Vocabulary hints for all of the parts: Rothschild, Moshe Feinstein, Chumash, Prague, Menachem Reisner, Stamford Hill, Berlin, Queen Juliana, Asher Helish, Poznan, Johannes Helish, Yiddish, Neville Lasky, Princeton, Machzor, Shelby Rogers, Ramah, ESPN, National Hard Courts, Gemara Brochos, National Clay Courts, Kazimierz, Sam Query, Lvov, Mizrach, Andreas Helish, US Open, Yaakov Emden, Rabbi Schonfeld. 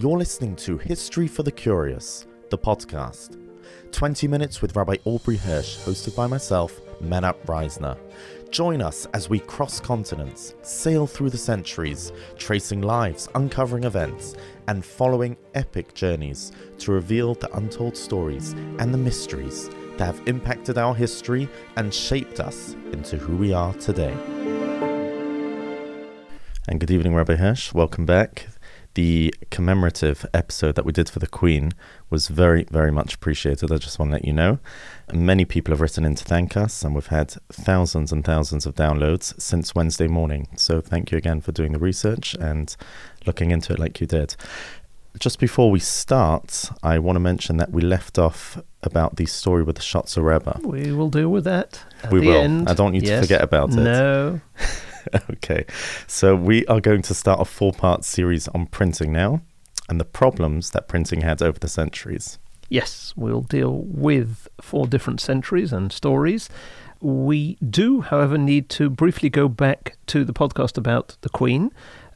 You're listening to History for the Curious, the podcast. 20 Minutes with Rabbi Aubrey Hirsch, hosted by myself, Menachem Reisner. Join us as we cross continents, sail through the centuries, tracing lives, uncovering events, and following epic journeys to reveal the untold stories and the mysteries that have impacted our history and shaped us into who we are today. And good evening, Rabbi Hirsch. Welcome back. The commemorative episode that we did for the Queen was very, very much appreciated. I just want to let you know. Many people have written in to thank us, and we've had thousands and thousands of downloads since Wednesday morning. So thank you again for doing the research and looking into it like you did. Just before we start, I want to mention that we left off about the story with the Shotzer Rebbe. We will deal with that at the end. I don't need to forget about it. No. Okay, so we are going to start a four-part series on printing now and the problems that printing had over the centuries. Yes, we'll deal with four different centuries and stories. We do, however, need to briefly go back to the podcast about the Queen.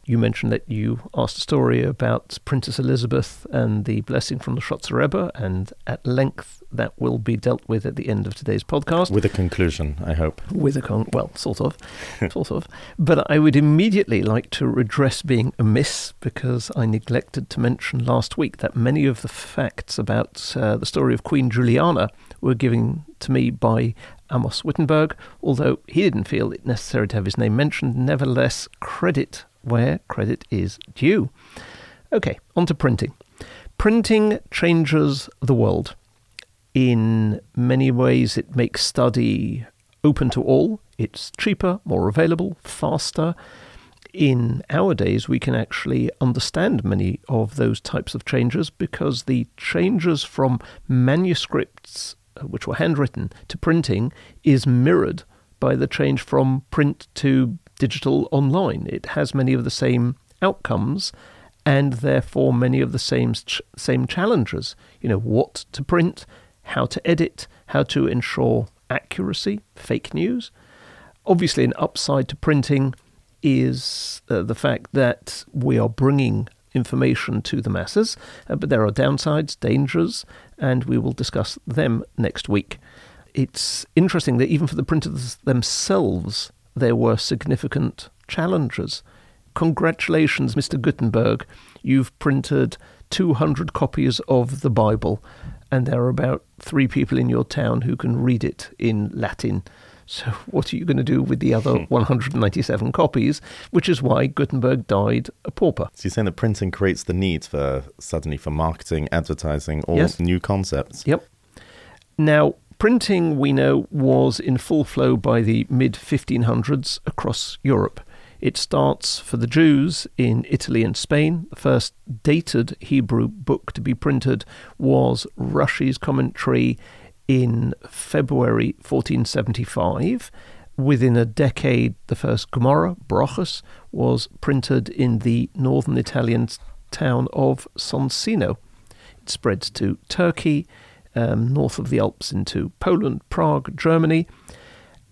You mentioned that you asked a story about Princess Elizabeth and the blessing from the Shotzer Rebbe, and at length that will be dealt with at the end of today's podcast. With a conclusion, I hope. Well, sort of. But I would immediately like to redress being amiss, because I neglected to mention last week that many of the facts about the story of Queen Juliana were given to me by Amos Wittenberg, although he didn't feel it necessary to have his name mentioned. Nevertheless, credit where credit is due. Okay, on to printing. Printing changes the world. In many ways, it makes study open to all. It's cheaper, more available, faster. In our days, we can actually understand many of those types of changes because the changes from manuscripts, which were handwritten, to printing is mirrored by the change from print to digital online. It has many of the same outcomes and therefore many of the same challenges. You know, what to print, how to edit, how to ensure accuracy, fake news. Obviously, an upside to printing is the fact that we are bringing information to the masses, but there are downsides, dangers, and we will discuss them next week. It's interesting that even for the printers themselves, there were significant challenges. Congratulations, Mr. Gutenberg. You've printed 200 copies of the Bible, and there are about three people in your town who can read it in Latin. So what are you going to do with the other 197 copies? Which is why Gutenberg died a pauper. So you're saying that printing creates the need for marketing, advertising, or new concepts. Yep. Now, printing, we know, was in full flow by the mid-1500s across Europe. It starts for the Jews in Italy and Spain. The first dated Hebrew book to be printed was Rashi's commentary in February 1475. Within a decade, the first Gemara, Brochos, was printed in the northern Italian town of Soncino. It spreads to Turkey, north of the Alps into Poland, Prague, Germany.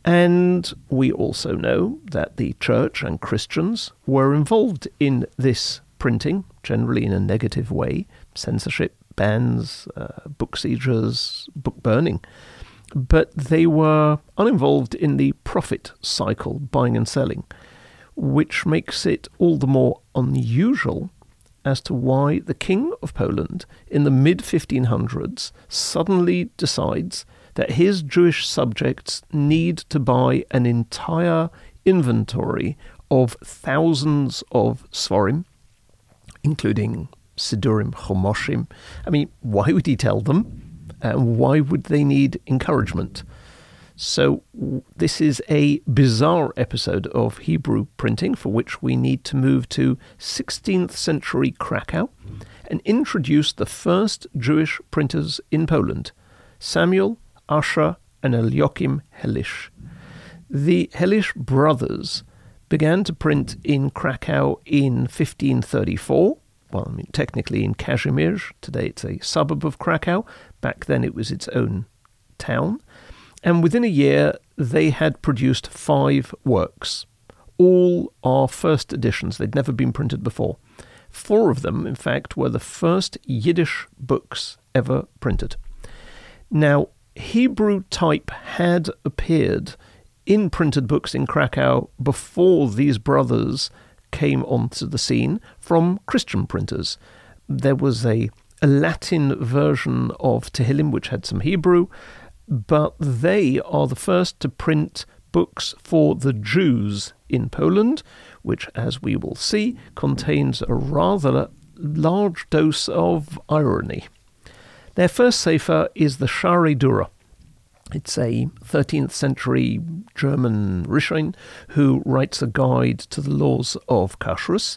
And we also know that the church and Christians were involved in this printing, generally in a negative way, censorship, bans, book seizures, book burning. But they were uninvolved in the profit cycle, buying and selling, which makes it all the more unusual as to why the King of Poland in the mid-1500s suddenly decides that his Jewish subjects need to buy an entire inventory of thousands of Svarim, including Sidurim, Chumoshim. I mean, why would he tell them? And why would they need encouragement? So this is a bizarre episode of Hebrew printing, for which we need to move to 16th century Krakow and introduce the first Jewish printers in Poland, Samuel, Asher, and Elyokim Helish. The Helish brothers began to print in Krakow in 1534, technically in Kazimierz. Today it's a suburb of Krakow. Back then it was its own town. And within a year, they had produced 5 works. All are first editions. They'd never been printed before. Four of them, in fact, were the first Yiddish books ever printed. Now, Hebrew type had appeared in printed books in Krakow before these brothers came onto the scene from Christian printers. There was a Latin version of Tehillim which had some Hebrew, but they are the first to print books for the Jews in Poland, which, as we will see, contains a rather large dose of irony. Their first sefer is the Shari Dura. It's a 13th century German Rishon who writes a guide to the laws of kashrus,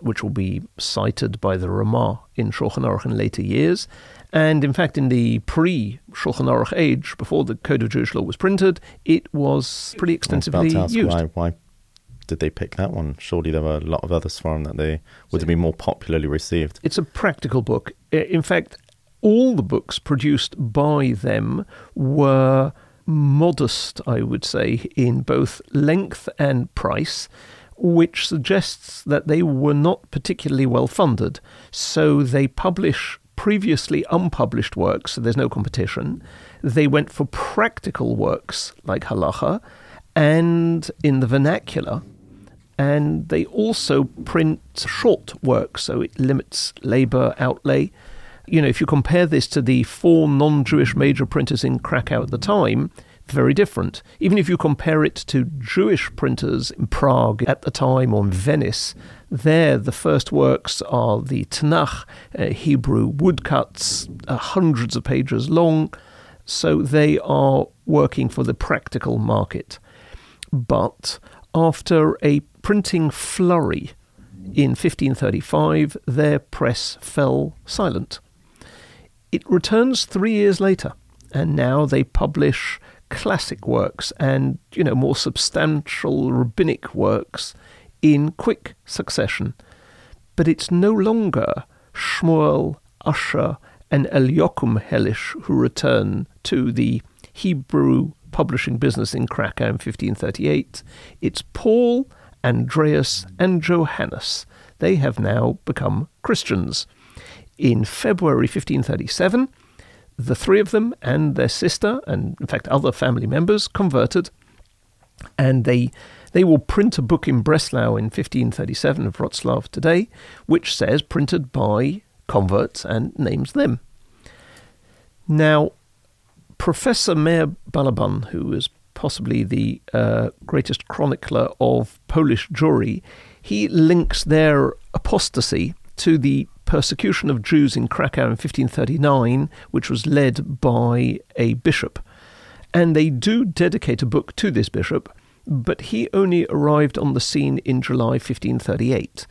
which will be cited by the Ramah in Shulchan Aruch in later years. And in fact, in the pre-Shulchan Aruch age, before the Code of Jewish Law was printed, it was pretty extensively used. I was about to ask why did they pick that one? Surely there were a lot of others from that they would have been more popularly received. It's a practical book. In fact, all the books produced by them were modest, I would say, in both length and price, which suggests that they were not particularly well funded. So they publish previously unpublished works, so there's no competition. They went for practical works like halacha and in the vernacular. And they also print short works, so it limits labour outlay. You know, if you compare this to the four non-Jewish major printers in Krakow at the time, it's very different. Even if you compare it to Jewish printers in Prague at the time or in Venice, there the first works are the Tanakh, Hebrew woodcuts, hundreds of pages long. So they are working for the practical market. But after a printing flurry in 1535, their press fell silent. It returns 3 years later, and now they publish classic works and, you know, more substantial rabbinic works in quick succession. But it's no longer Shmuel, Asher, and Elyokim Helish who return to the Hebrew publishing business in Krakow in 1538. It's Paul, Andreas, and Johannes. They have now become Christians. In February 1537, the three of them and their sister, and in fact other family members, converted, and they will print a book in Breslau in 1537 of Wroclaw today, which says printed by converts and names them. Now, Professor Meir Balaban, who is possibly the greatest chronicler of Polish Jewry, he links their apostasy to the persecution of Jews in Krakow in 1539, which was led by a bishop. And they do dedicate a book to this bishop, but he only arrived on the scene in July 1538.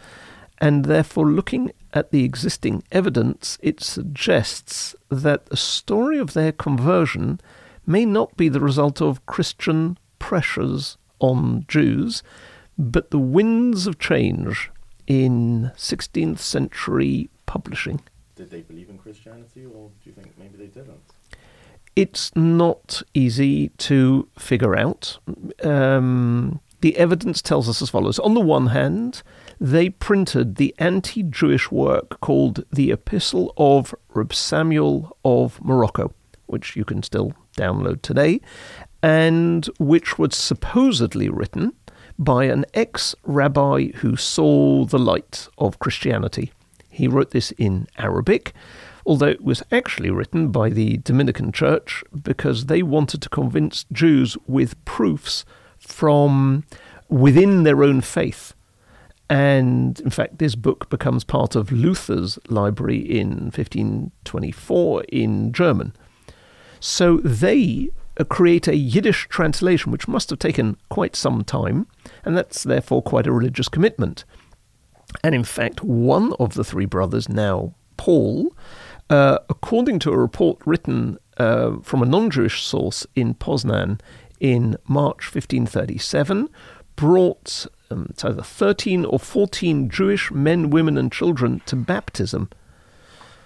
And therefore, looking at the existing evidence, it suggests that the story of their conversion may not be the result of Christian pressures on Jews, but the winds of change in 16th century publishing. Did they believe in Christianity, or do you think maybe they didn't? It's not easy to figure out. The evidence tells us as follows. On the one hand, they printed the anti-Jewish work called the Epistle of Reb Samuel of Morocco, which you can still download today, and which was supposedly written by an ex-rabbi who saw the light of Christianity. He wrote this in Arabic, although it was actually written by the Dominican Church because they wanted to convince Jews with proofs from within their own faith. And in fact, this book becomes part of Luther's library in 1524 in German. So they create a Yiddish translation, which must have taken quite some time, and that's therefore quite a religious commitment. And in fact, one of the three brothers, now Paul, according to a report written from a non-Jewish source in Poznan in March 1537, brought it's either 13 or 14 Jewish men, women and children to baptism.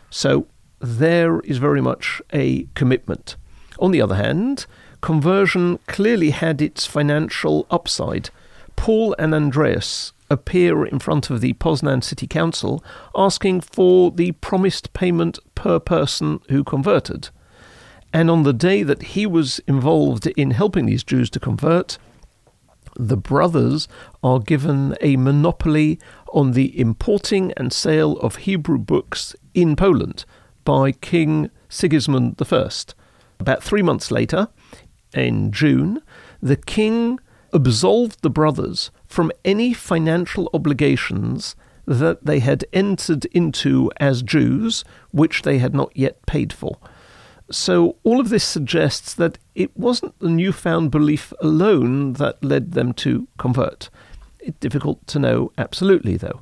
So there is very much a commitment. On the other hand, conversion clearly had its financial upside. Paul and Andreas appear in front of the Poznan City Council asking for the promised payment per person who converted. And on the day that he was involved in helping these Jews to convert, the brothers are given a monopoly on the importing and sale of Hebrew books in Poland by King Sigismund I. About 3 months later, in June, the king absolved the brothers from any financial obligations that they had entered into as Jews, which they had not yet paid for. So all of this suggests that it wasn't the newfound belief alone that led them to convert. It's difficult to know absolutely, though.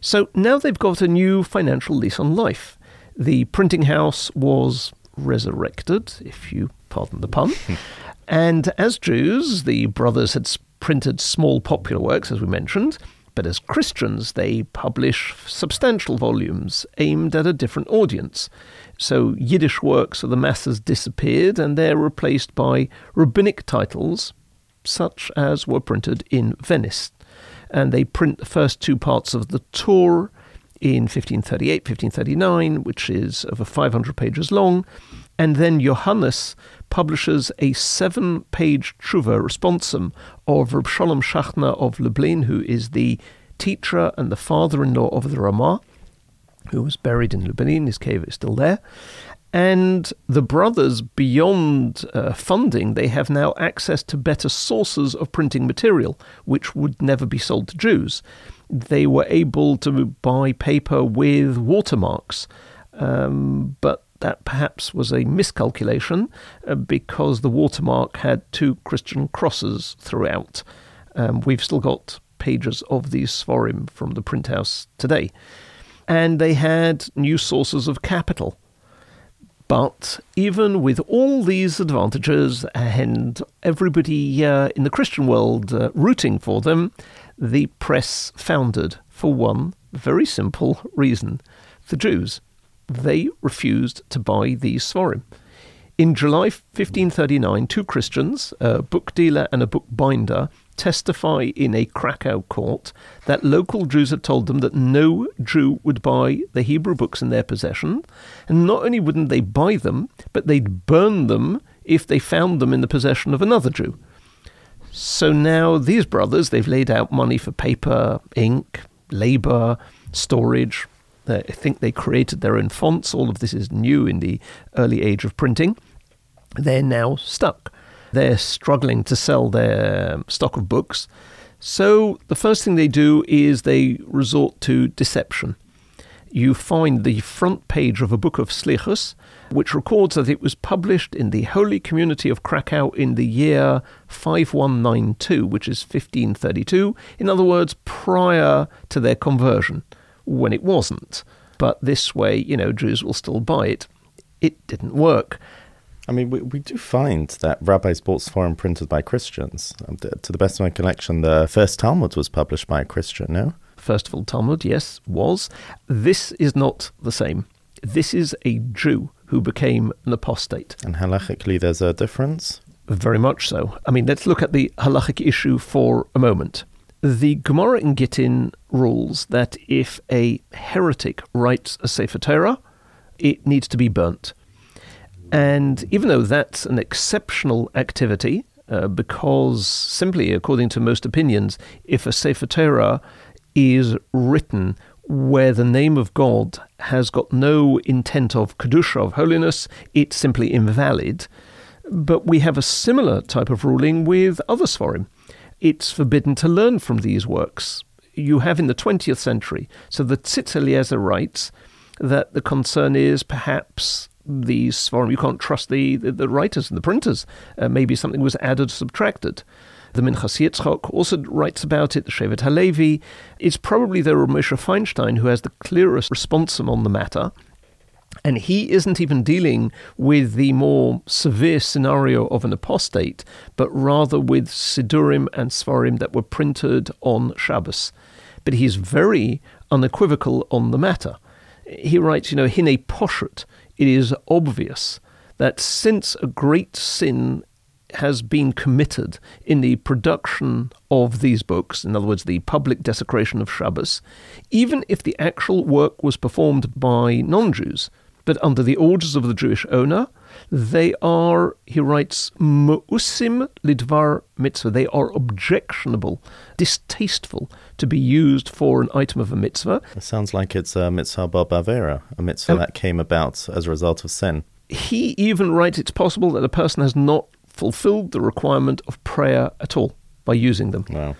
So now they've got a new financial lease on life. The printing house was resurrected, if you pardon the pun, and as Jews, the brothers had printed small popular works, as we mentioned, but as Christians, they publish substantial volumes aimed at a different audience. So Yiddish works of the masses disappeared, and they're replaced by rabbinic titles, such as were printed in Venice. And they print the first two parts of the Torah in 1538, 1539, which is over 500 pages long. And then Johannes publishes a 7-page tshuva responsum of Reb Sholem Shachna of Lublin, who is the teacher and the father-in-law of the Ramah, who was buried in Lublin. His cave is still there. And the brothers, beyond funding, they have now access to better sources of printing material, which would never be sold to Jews. They were able to buy paper with watermarks, but that perhaps was a miscalculation because the watermark had two Christian crosses throughout. We've still got pages of these Sforim from the printhouse today. And they had new sources of capital. But even with all these advantages and everybody in the Christian world rooting for them, the press foundered for one very simple reason. The Jews. They refused to buy these Sforim. In July 1539, two Christians, a book dealer and a bookbinder, testify in a Krakow court that local Jews had told them that no Jew would buy the Hebrew books in their possession, and not only wouldn't they buy them, but they'd burn them if they found them in the possession of another Jew. So now these brothers, they've laid out money for paper, ink, labour, storage. I think they created their own fonts. All of this is new in the early age of printing. They're now stuck. They're struggling to sell their stock of books. So the first thing they do is they resort to deception. You find the front page of a book of Slichus, which records that it was published in the Holy Community of Krakow in the year 5192, which is 1532. In other words, prior to their conversion, when it wasn't. But this way, Jews will still buy it. It didn't work. I mean, we do find that rabbis bought Sforim printed by Christians. To the best of my recollection, the first Talmud was published by a Christian, no? First of all, Talmud, yes, was. This is not the same. This is a Jew who became an apostate. And halachically, there's a difference? Very much so. I mean, let's look at the halachic issue for a moment. The Gemara in Gittin rules that if a heretic writes a Sefer Torah, it needs to be burnt. And even though that's an exceptional activity, because simply, according to most opinions, if a Sefer Torah is written where the name of God has got no intent of Kedusha, of holiness, it's simply invalid. But we have a similar type of ruling with other Sforim. It's forbidden to learn from these works. You have in the 20th century. So the Tzitz Eliezer writes that the concern is perhaps these Sforim, you can't trust the writers and the printers. Maybe something was added, subtracted. The Minchas Yitzchok also writes about it, the Shevet HaLevi. It's probably the Rav Moshe Feinstein who has the clearest responsum on the matter. And he isn't even dealing with the more severe scenario of an apostate, but rather with Sidurim and Sforim that were printed on Shabbos. But he's very unequivocal on the matter. He writes, Hine Poshet, it is obvious that since a great sin has been committed in the production of these books, in other words, the public desecration of Shabbos, even if the actual work was performed by non-Jews, but under the orders of the Jewish owner, they are, he writes, mu'usim lidvar mitzvah. They are objectionable, distasteful to be used for an item of a mitzvah. It sounds like it's a mitzvah bar bavera, a mitzvah that came about as a result of sin. He even writes it's possible that a person has not fulfilled the requirement of prayer at all by using them. Wow.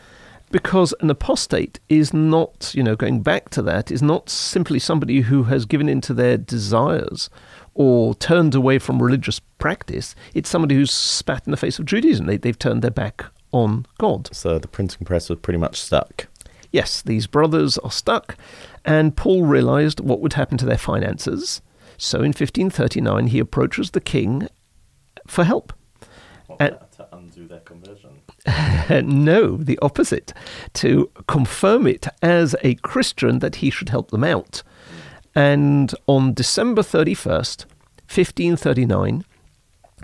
Because an apostate is not, going back to that, is not simply somebody who has given in to their desires or turned away from religious practice. It's somebody who's spat in the face of Judaism. They've turned their back on God. So the printing press was pretty much stuck. Yes, these brothers are stuck. And Paul realized what would happen to their finances. So in 1539, he approaches the king for help. To undo their conversion. No, the opposite. To confirm it as a Christian that he should help them out. And on December 31st, 1539,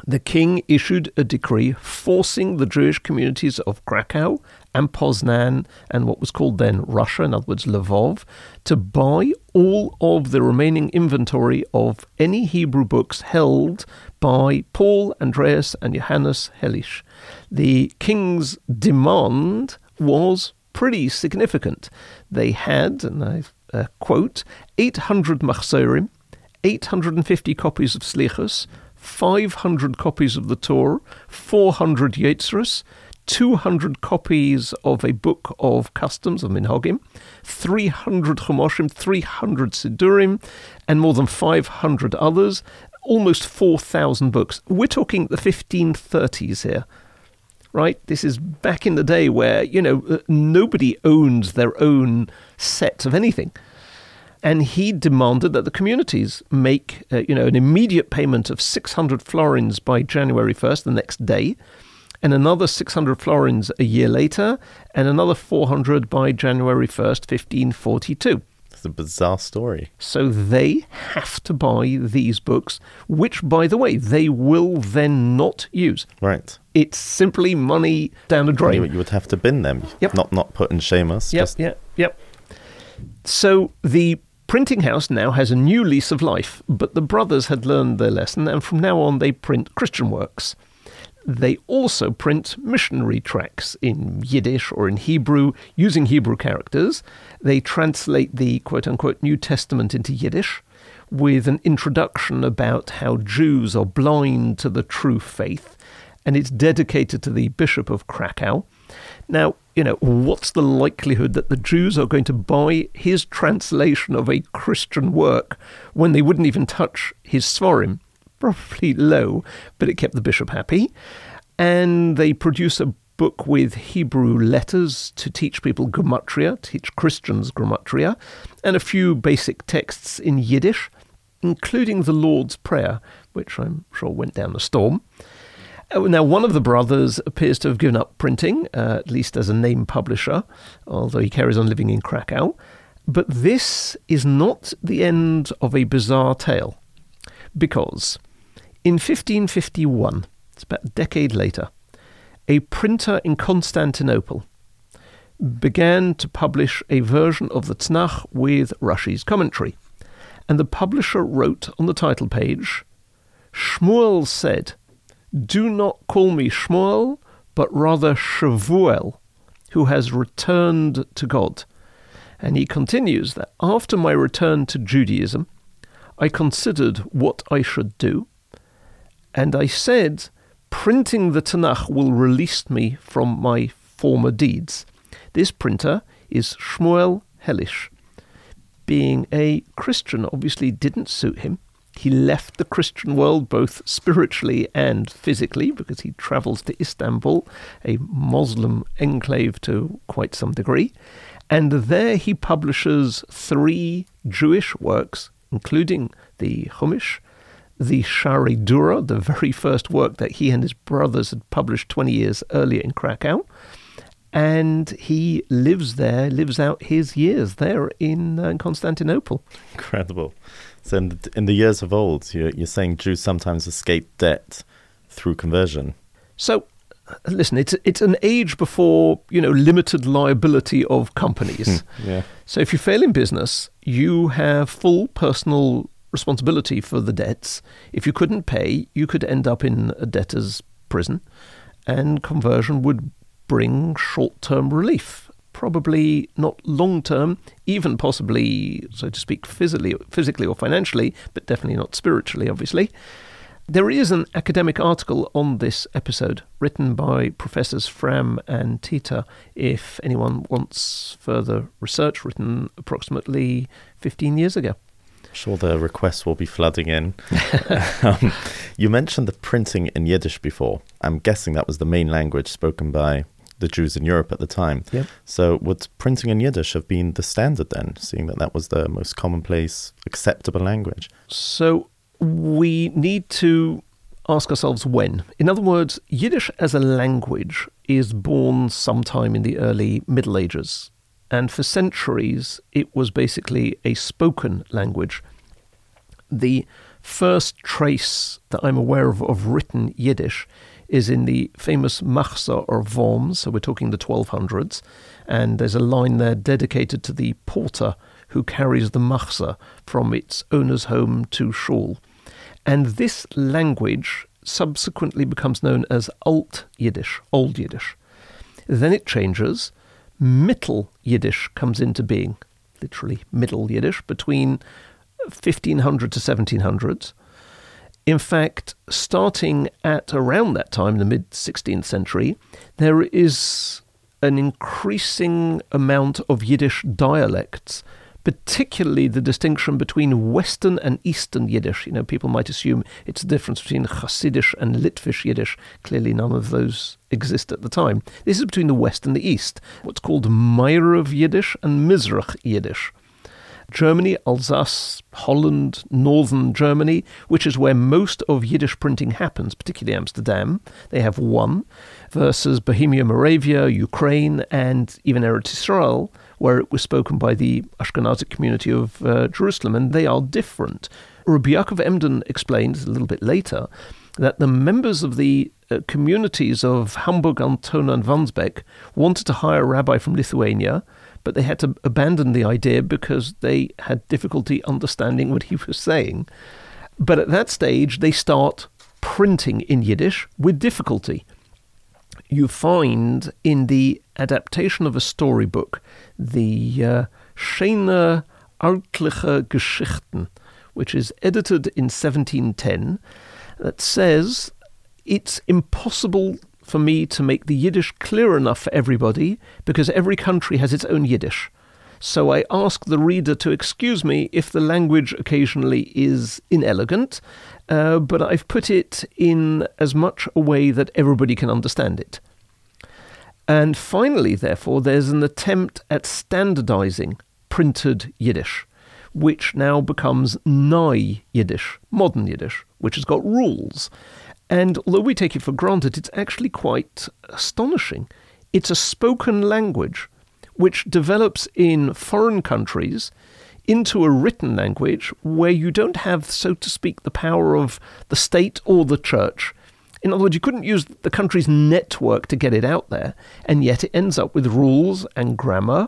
the king issued a decree forcing the Jewish communities of Krakow and Poznan and what was called then Russia, in other words, Lvov, to buy all of the remaining inventory of any Hebrew books held by Paul, Andreas, and Johannes Helish. The king's demand was pretty significant. They had, and I quote, 800 machzorim, 850 copies of Slichos, 500 copies of the Torah, 400 Yetzirahs, 200 copies of a book of customs, of Minhagim, 300 Chumoshim, 300 Sidurim, and more than 500 others, almost 4,000 books. We're talking the 1530s here, right? This is back in the day where, nobody owned their own set of anything. And he demanded that the communities make, an immediate payment of 600 florins by January 1st, the next day, and another 600 florins a year later, and another 400 by January 1st, 1542. It's a bizarre story. So they have to buy these books, which, by the way, they will then not use. Right. It's simply money down the drain. You would have to bin them, not put in Shemus. Yep. So the printing house now has a new lease of life, but the brothers had learned their lesson, and from now on they print Christian works. They also print missionary tracts in Yiddish or in Hebrew, using Hebrew characters. They translate the quote-unquote New Testament into Yiddish with an introduction about how Jews are blind to the true faith, and it's dedicated to the Bishop of Krakow. Now, what's the likelihood that the Jews are going to buy his translation of a Christian work when they wouldn't even touch his Svarim? Probably low, but it kept the bishop happy. And they produce a book with Hebrew letters to teach people gematria, teach Christians gematria, and a few basic texts in Yiddish, including the Lord's Prayer, which I'm sure went down a storm. Now, one of the brothers appears to have given up printing, at least as a name publisher, although he carries on living in Krakow. But this is not the end of a bizarre tale, because in 1551, it's about a decade later, a printer in Constantinople began to publish a version of the Tanakh with Rashi's commentary. And the publisher wrote on the title page, Shmuel said, "Do not call me Shmuel, but rather Shavuel, who has returned to God." And he continues that after my return to Judaism, I considered what I should do, and I said, printing the Tanakh will release me from my former deeds. This printer is Shmuel Helish. Being a Christian obviously didn't suit him. He left the Christian world both spiritually and physically because he travels to Istanbul, a Muslim enclave to quite some degree. And there he publishes 3 Jewish works, including the Chumash, the Shari Dura, the very first work that he and his brothers had published 20 years earlier in Krakow. And he lives out his years there in Constantinople. Incredible. So in the years of old, you're saying Jews sometimes escape debt through conversion. So, listen, it's an age before, you know, limited liability of companies. Yeah. So if you fail in business, you have full personal responsibility for the debts. If you couldn't pay, you could end up in a debtor's prison, and conversion would bring short-term relief, probably not long-term, even possibly, so to speak, physically or financially, but definitely not spiritually, obviously. There is an academic article on this episode written by Professors Fram and Tita, if anyone wants further research, written approximately 15 years ago. I'm sure the requests will be flooding in. You mentioned the printing in Yiddish before. I'm guessing that was the main language spoken by the Jews in Europe at the time. Yep. So would printing in Yiddish have been the standard then, seeing that that was the most commonplace, acceptable language? So we need to ask ourselves when. In other words, Yiddish as a language is born sometime in the early Middle Ages. And for centuries, it was basically a spoken language. The first trace that I'm aware of written Yiddish is in the famous Machzor or Worms, so we're talking the 1200s, and there's a line there dedicated to the porter who carries the Machzor from its owner's home to shul. And this language subsequently becomes known as Alt Yiddish, Old Yiddish. Then it changes. Middle Yiddish comes into being, literally Middle Yiddish, between 1500 to 1700. In fact, starting at around that time, the mid-16th century, there is an increasing amount of Yiddish dialects, particularly the distinction between Western and Eastern Yiddish. You know, people might assume it's the difference between Hasidic and Litvish Yiddish. Clearly none of those exist at the time. This is between the West and the East, what's called Meirev Yiddish and Mizrach Yiddish. Germany, Alsace, Holland, northern Germany, which is where most of Yiddish printing happens, particularly Amsterdam. They have one, versus Bohemia, Moravia, Ukraine, and even Eretz Israel, where it was spoken by the Ashkenazic community of Jerusalem, and they are different. Rabbi Yaakov Emden explains a little bit later that the members of the communities of Hamburg, Altona, and Wandsbek wanted to hire a rabbi from Lithuania, but they had to abandon the idea because they had difficulty understanding what he was saying. But at that stage, they start printing in Yiddish with difficulty. You find in the adaptation of a storybook, the Shaina Artliche Geschichten, which is edited in 1710, that says, it's impossible for me to make the Yiddish clear enough for everybody because every country has its own Yiddish. So I ask the reader to excuse me if the language occasionally is inelegant, but I've put it in as much a way that everybody can understand it. And finally, therefore, there's an attempt at standardizing printed Yiddish, which now becomes Nai Yiddish, modern Yiddish, which has got rules. And although we take it for granted, it's actually quite astonishing. It's a spoken language which develops in foreign countries into a written language where you don't have, so to speak, the power of the state or the church. In other words, you couldn't use the country's network to get it out there, and yet it ends up with rules and grammar.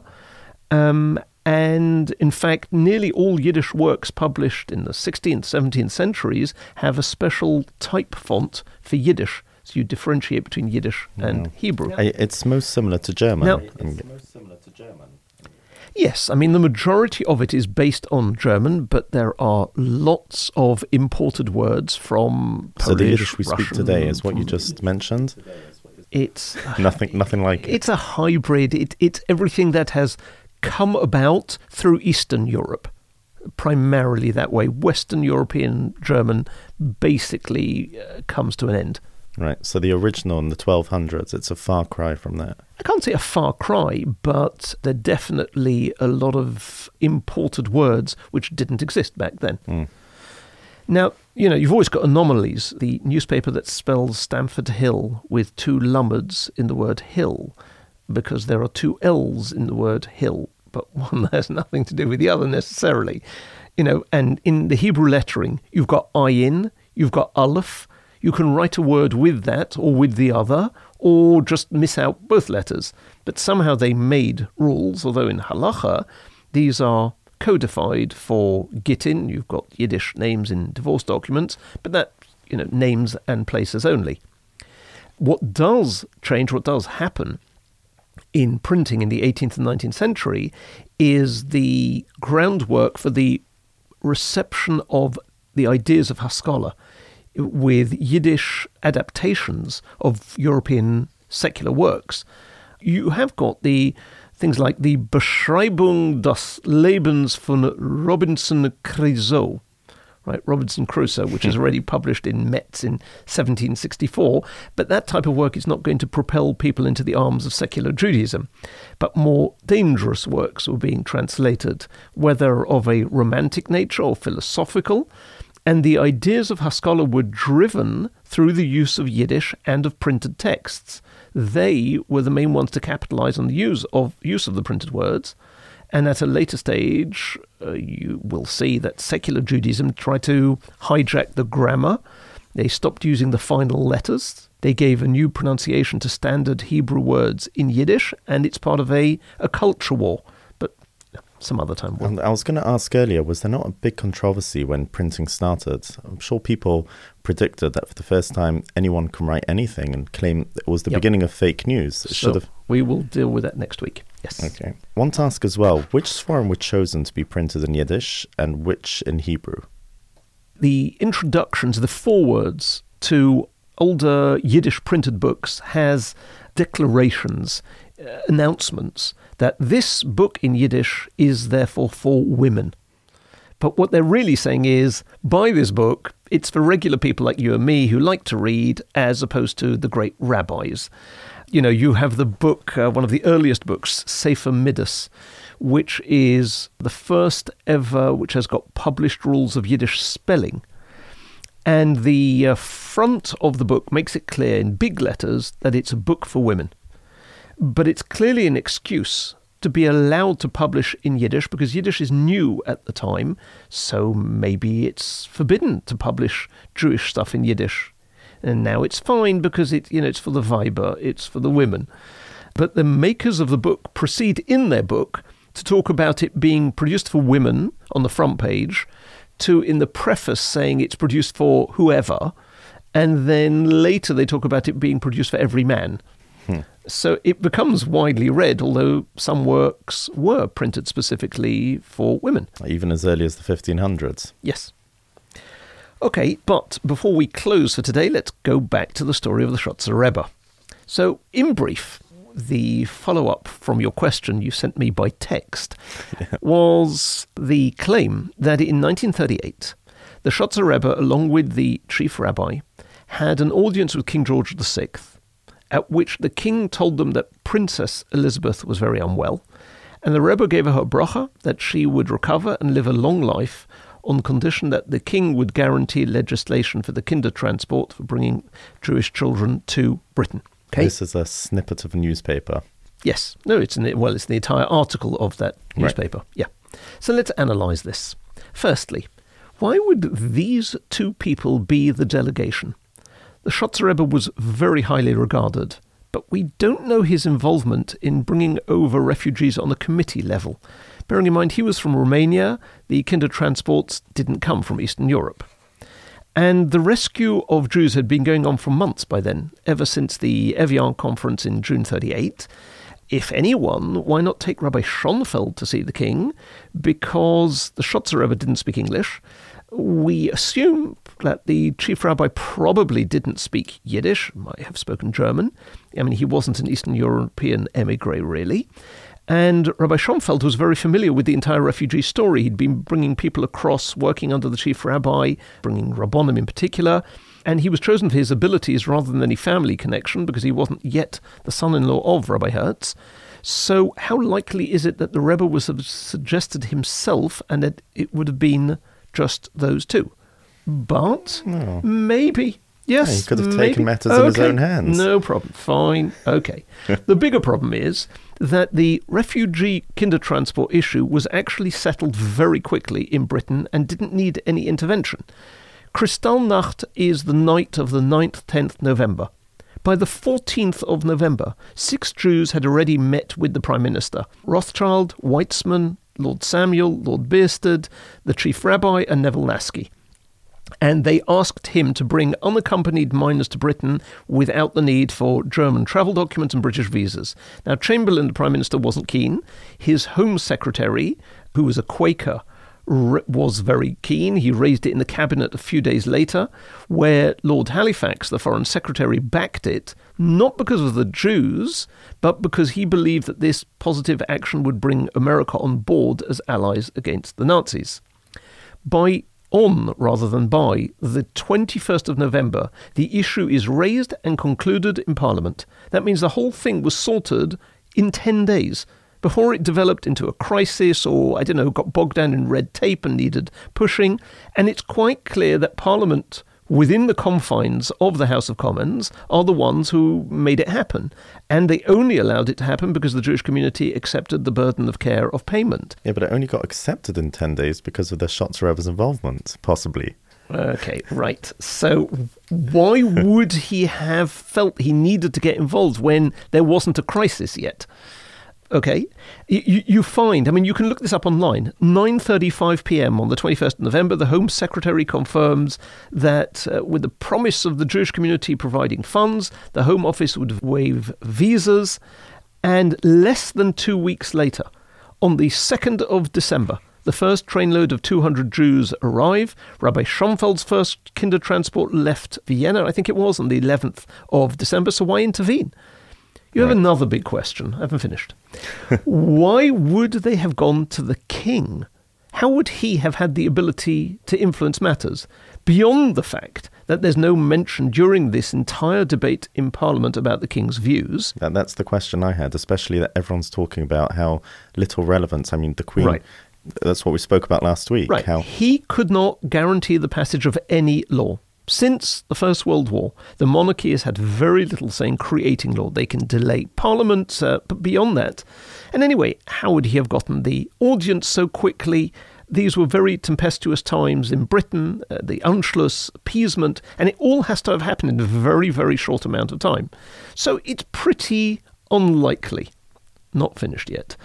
And in fact, nearly all Yiddish works published in the 16th, 17th centuries have a special type font for Yiddish. So you differentiate between Yiddish and Hebrew. Yeah. It's most similar to German. Yes, I mean, the majority of it is based on German, but there are lots of imported words from Polish, Russian. So the Yiddish we speak today is what you just mentioned? It's nothing like it. It's a hybrid. It's everything that has come about through Eastern Europe, primarily that way. Western European German basically comes to an end. Right, so the original in the 1200s, it's a far cry from that. I can't say a far cry, but there are definitely a lot of imported words which didn't exist back then. Mm. Now, you know, you've always got anomalies. The newspaper that spells Stamford Hill with two lumbards in the word hill, because there are two L's in the word hill, but one has nothing to do with the other necessarily. You know, and in the Hebrew lettering, you've got ayin, you've got aleph, You can write a word with that or with the other, or just miss out both letters. But somehow they made rules, although in halacha, these are codified for Gittin. You've got Yiddish names in divorce documents, but that, names and places only. What does change, what does happen in printing in the 18th and 19th century is the groundwork for the reception of the ideas of Haskalah with Yiddish adaptations of European secular works. You have got the things like the Beschreibung des Lebens von Robinson Crusoe, Robinson Crusoe, which is already published in Metz in 1764, but that type of work is not going to propel people into the arms of secular Judaism. But more dangerous works were being translated, whether of a romantic nature or philosophical, and the ideas of Haskalah were driven through the use of Yiddish and of printed texts. They were the main ones to capitalize on the use of the printed words. And at a later stage, you will see that secular Judaism tried to hijack the grammar. They stopped using the final letters. They gave a new pronunciation to standard Hebrew words in Yiddish, and it's part of a culture war. But some other time. And I was going to ask earlier, was there not a big controversy when printing started? I'm sure people predicted that for the first time anyone can write anything and claim it was the beginning of fake news. We will deal with that next week. Yes. Okay. One task as well, which Sforim were chosen to be printed in Yiddish and which in Hebrew? The introductions, the forewords to older Yiddish printed books has declarations, announcements that this book in Yiddish is therefore for women. But what they're really saying is, buy this book, it's for regular people like you and me who like to read, as opposed to the great rabbis. You have the book, one of the earliest books, Sefer Midas, which is the first ever, which has got published rules of Yiddish spelling. And the front of the book makes it clear in big letters that it's a book for women. But it's clearly an excuse to be allowed to publish in Yiddish because Yiddish is new at the time, so maybe it's forbidden to publish Jewish stuff in Yiddish. And now it's fine because it's for the Weiber, it's for the women. But the makers of the book proceed in their book to talk about it being produced for women on the front page, to in the preface saying it's produced for whoever, and then later they talk about it being produced for every man. So it becomes widely read, although some works were printed specifically for women. Even as early as the 1500s. Yes. Okay, but before we close for today, let's go back to the story of the Shotzer Rebbe. So, in brief, the follow-up from your question you sent me by text was the claim that in 1938, the Shotzer Rebbe, along with the chief rabbi, had an audience with King George VI, at which the king told them that Princess Elizabeth was very unwell, and the Rebbe gave her a bracha that she would recover and live a long life, on condition that the king would guarantee legislation for the Kindertransport for bringing Jewish children to Britain. Okay? This is a snippet of a newspaper. Yes. No, it's the entire article of that newspaper. Right. Yeah. So let's analyse this. Firstly, why would these two people be the delegation? The Shotzer Rebbe was very highly regarded, but we don't know his involvement in bringing over refugees on a committee level. Bearing in mind, he was from Romania, the Kindertransports didn't come from Eastern Europe. And the rescue of Jews had been going on for months by then, ever since the Evian conference in June 1938. If anyone, why not take Rabbi Schonfeld to see the king? Because the Shotzer Rebbe didn't speak English. We assume that the chief rabbi probably didn't speak Yiddish, might have spoken German. I mean, he wasn't an Eastern European emigre, really. And Rabbi Schonfeld was very familiar with the entire refugee story. He'd been bringing people across, working under the chief rabbi, bringing Rabbonim in particular. And he was chosen for his abilities rather than any family connection because he wasn't yet the son-in-law of Rabbi Hertz. So how likely is it that the Rebbe was suggested himself and that it would have been just those two? But maybe... Yes, yeah, he could have taken matters in his own hands. No problem. Fine. Okay. The bigger problem is that the refugee Kindertransport issue was actually settled very quickly in Britain and didn't need any intervention. Kristallnacht is the night of the 9th, 10th November. By the 14th of November, 6 Jews had already met with the Prime Minister. Rothschild, Weizmann, Lord Samuel, Lord Bierstadt, the Chief Rabbi and Neville Lasky. And they asked him to bring unaccompanied minors to Britain without the need for German travel documents and British visas. Now, Chamberlain, the Prime Minister, wasn't keen. His Home Secretary, who was a Quaker, was very keen. He raised it in the cabinet a few days later, where Lord Halifax, the Foreign Secretary, backed it, not because of the Jews, but because he believed that this positive action would bring America on board as allies against the Nazis. On the 21st of November, the issue is raised and concluded in Parliament. That means the whole thing was sorted in 10 days. Before it developed into a crisis or, got bogged down in red tape and needed pushing. And it's quite clear that Parliament, within the confines of the House of Commons, are the ones who made it happen. And they only allowed it to happen because the Jewish community accepted the burden of care of payment. Yeah, but it only got accepted in 10 days because of the Shotzer Rebbe's involvement, possibly. Okay, right. So why would he have felt he needed to get involved when there wasn't a crisis yet? Okay, you find, you can look this up online, 9:35 p.m. on the 21st of November, the Home Secretary confirms that with the promise of the Jewish community providing funds, the Home Office would waive visas. And less than 2 weeks later, on the 2nd of December, the first trainload of 200 Jews arrive. Rabbi Schonfeld's first Kindertransport left Vienna, I think it was, on the 11th of December. So why intervene? You have another big question. I haven't finished. Why would they have gone to the king? How would he have had the ability to influence matters? Beyond the fact that there's no mention during this entire debate in Parliament about the king's views. That's the question I had, especially that everyone's talking about how little relevance. The Queen... Right. That's what we spoke about last week. Right. How he could not guarantee the passage of any law. Since the First World War, the monarchy has had very little say in creating law. They can delay Parliament, but beyond that. And anyway, how would he have gotten the audience so quickly? These were very tempestuous times in Britain, the Anschluss, appeasement, and it all has to have happened in a very, very short amount of time. So it's pretty unlikely. Not finished yet.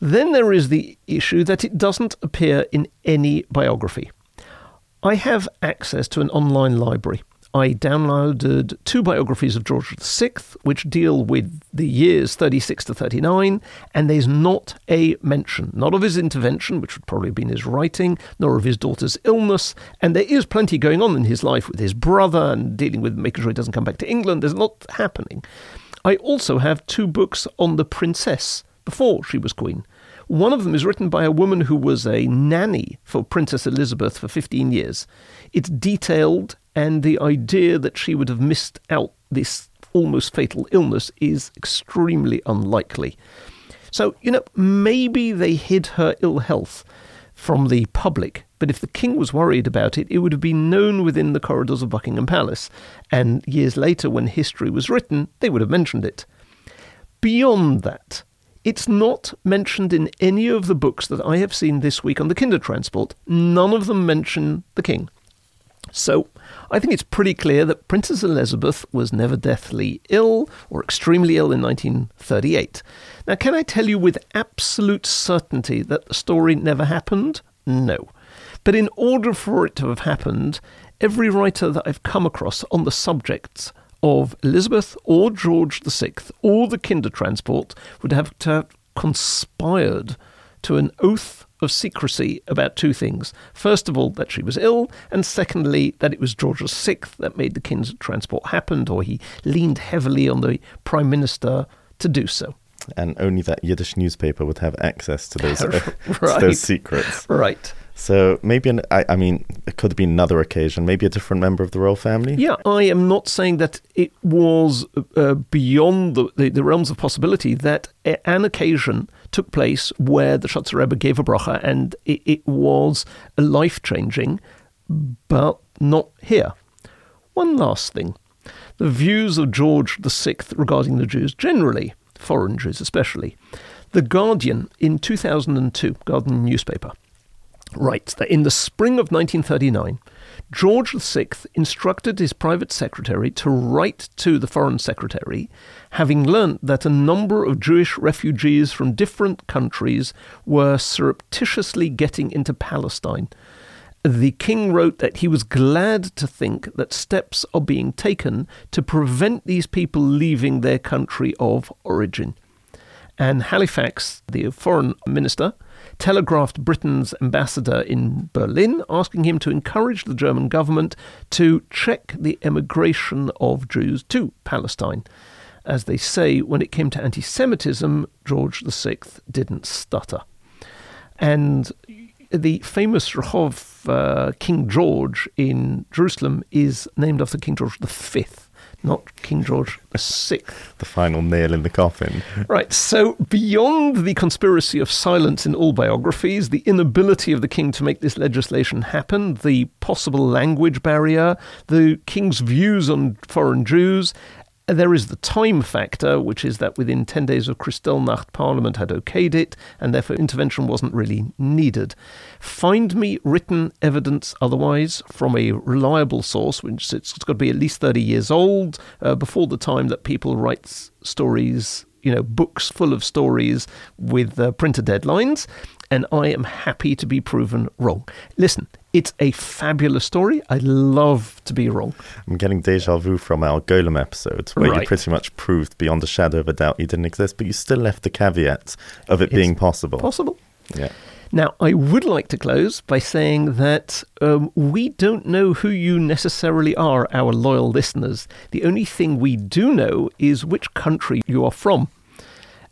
Then there is the issue that it doesn't appear in any biography. I have access to an online library. I downloaded 2 biographies of George VI, which deal with the years 36 to 39, and there's not a mention, not of his intervention, which would probably have been his writing, nor of his daughter's illness, and there is plenty going on in his life with his brother and dealing with making sure he doesn't come back to England. There's a lot happening. I also have 2 books on the princess before she was queen. One of them is written by a woman who was a nanny for Princess Elizabeth for 15 years. It's detailed, and the idea that she would have missed out this almost fatal illness is extremely unlikely. So, maybe they hid her ill health from the public, but if the king was worried about it, it would have been known within the corridors of Buckingham Palace, and years later, when history was written, they would have mentioned it. Beyond that, it's not mentioned in any of the books that I have seen this week on the Kindertransport. None of them mention the king. So I think it's pretty clear that Princess Elizabeth was never deathly ill or extremely ill in 1938. Now, can I tell you with absolute certainty that the story never happened? No. But in order for it to have happened, every writer that I've come across on the subject of Elizabeth or George VI or the Kindertransport would have to have conspired to an oath of secrecy about 2 things. First of all, that she was ill, and secondly, that it was George VI that made the Kindertransport happen, or he leaned heavily on the Prime Minister to do so. And only that Yiddish newspaper would have access to those, to those secrets. Right. So maybe, it could have been another occasion, maybe a different member of the royal family? Yeah, I am not saying that it was beyond the realms of possibility that an occasion took place where the Shotzer Rebbe gave a bracha and it was a life-changing, but not here. One last thing. The views of George VI regarding the Jews generally, foreign Jews especially. The Guardian in 2002, Guardian newspaper, writes that in the spring of 1939, George VI instructed his private secretary to write to the foreign secretary, having learnt that a number of Jewish refugees from different countries were surreptitiously getting into Palestine. The king wrote that he was glad to think that steps are being taken to prevent these people leaving their country of origin. And Halifax, the foreign minister, telegraphed Britain's ambassador in Berlin, asking him to encourage the German government to check the emigration of Jews to Palestine. As they say, when it came to anti-Semitism, George VI didn't stutter. And the famous Rehov King George in Jerusalem is named after King George V, not King George VI. The final nail in the coffin. Right, so beyond the conspiracy of silence in all biographies, the inability of the king to make this legislation happen, the possible language barrier, the king's views on foreign Jews, there is the time factor, which is that within 10 days of Kristallnacht, Parliament had okayed it, and therefore intervention wasn't really needed. Find me written evidence otherwise from a reliable source, which it's got to be at least 30 years old, before the time that people write stories, books full of stories with printer deadlines, and I am happy to be proven wrong. Listen, it's a fabulous story. I love to be wrong. I'm getting deja vu from our Golem episode, where you pretty much proved beyond a shadow of a doubt you didn't exist, but you still left the caveat of it being possible. Possible. Yeah. Now, I would like to close by saying that we don't know who you necessarily are, our loyal listeners. The only thing we do know is which country you are from.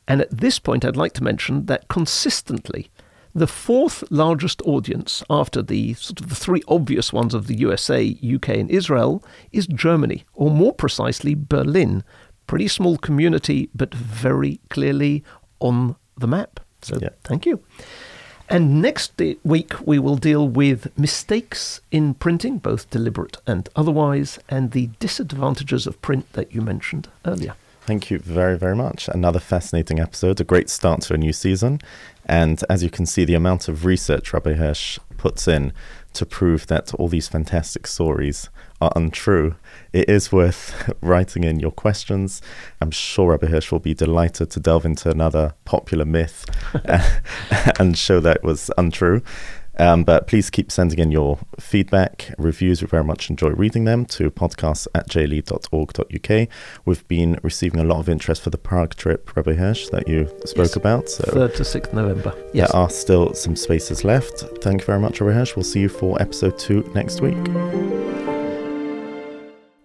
And at this point, I'd like to mention that consistently, the fourth largest audience after the three obvious ones of the USA, UK and Israel is Germany, or more precisely, Berlin. Pretty small community, but very clearly on the map. So Thank you. And next week, we will deal with mistakes in printing, both deliberate and otherwise, and the disadvantages of print that you mentioned earlier. Thank you very, very much. Another fascinating episode, a great start to a new season. And as you can see, the amount of research Rabbi Hirsch puts in to prove that all these fantastic stories are untrue, it is worth writing in your questions. I'm sure Rabbi Hirsch will be delighted to delve into another popular myth and show that it was untrue. But please keep sending in your feedback, reviews. We very much enjoy reading them to podcasts@jlee.org.uk. We've been receiving a lot of interest for the Prague trip, Rabbi Hirsch, that you spoke about. So 3rd to 6th November. Yes. There are still some spaces left. Thank you very much, Rabbi Hirsch. We'll see you for episode 2 next week.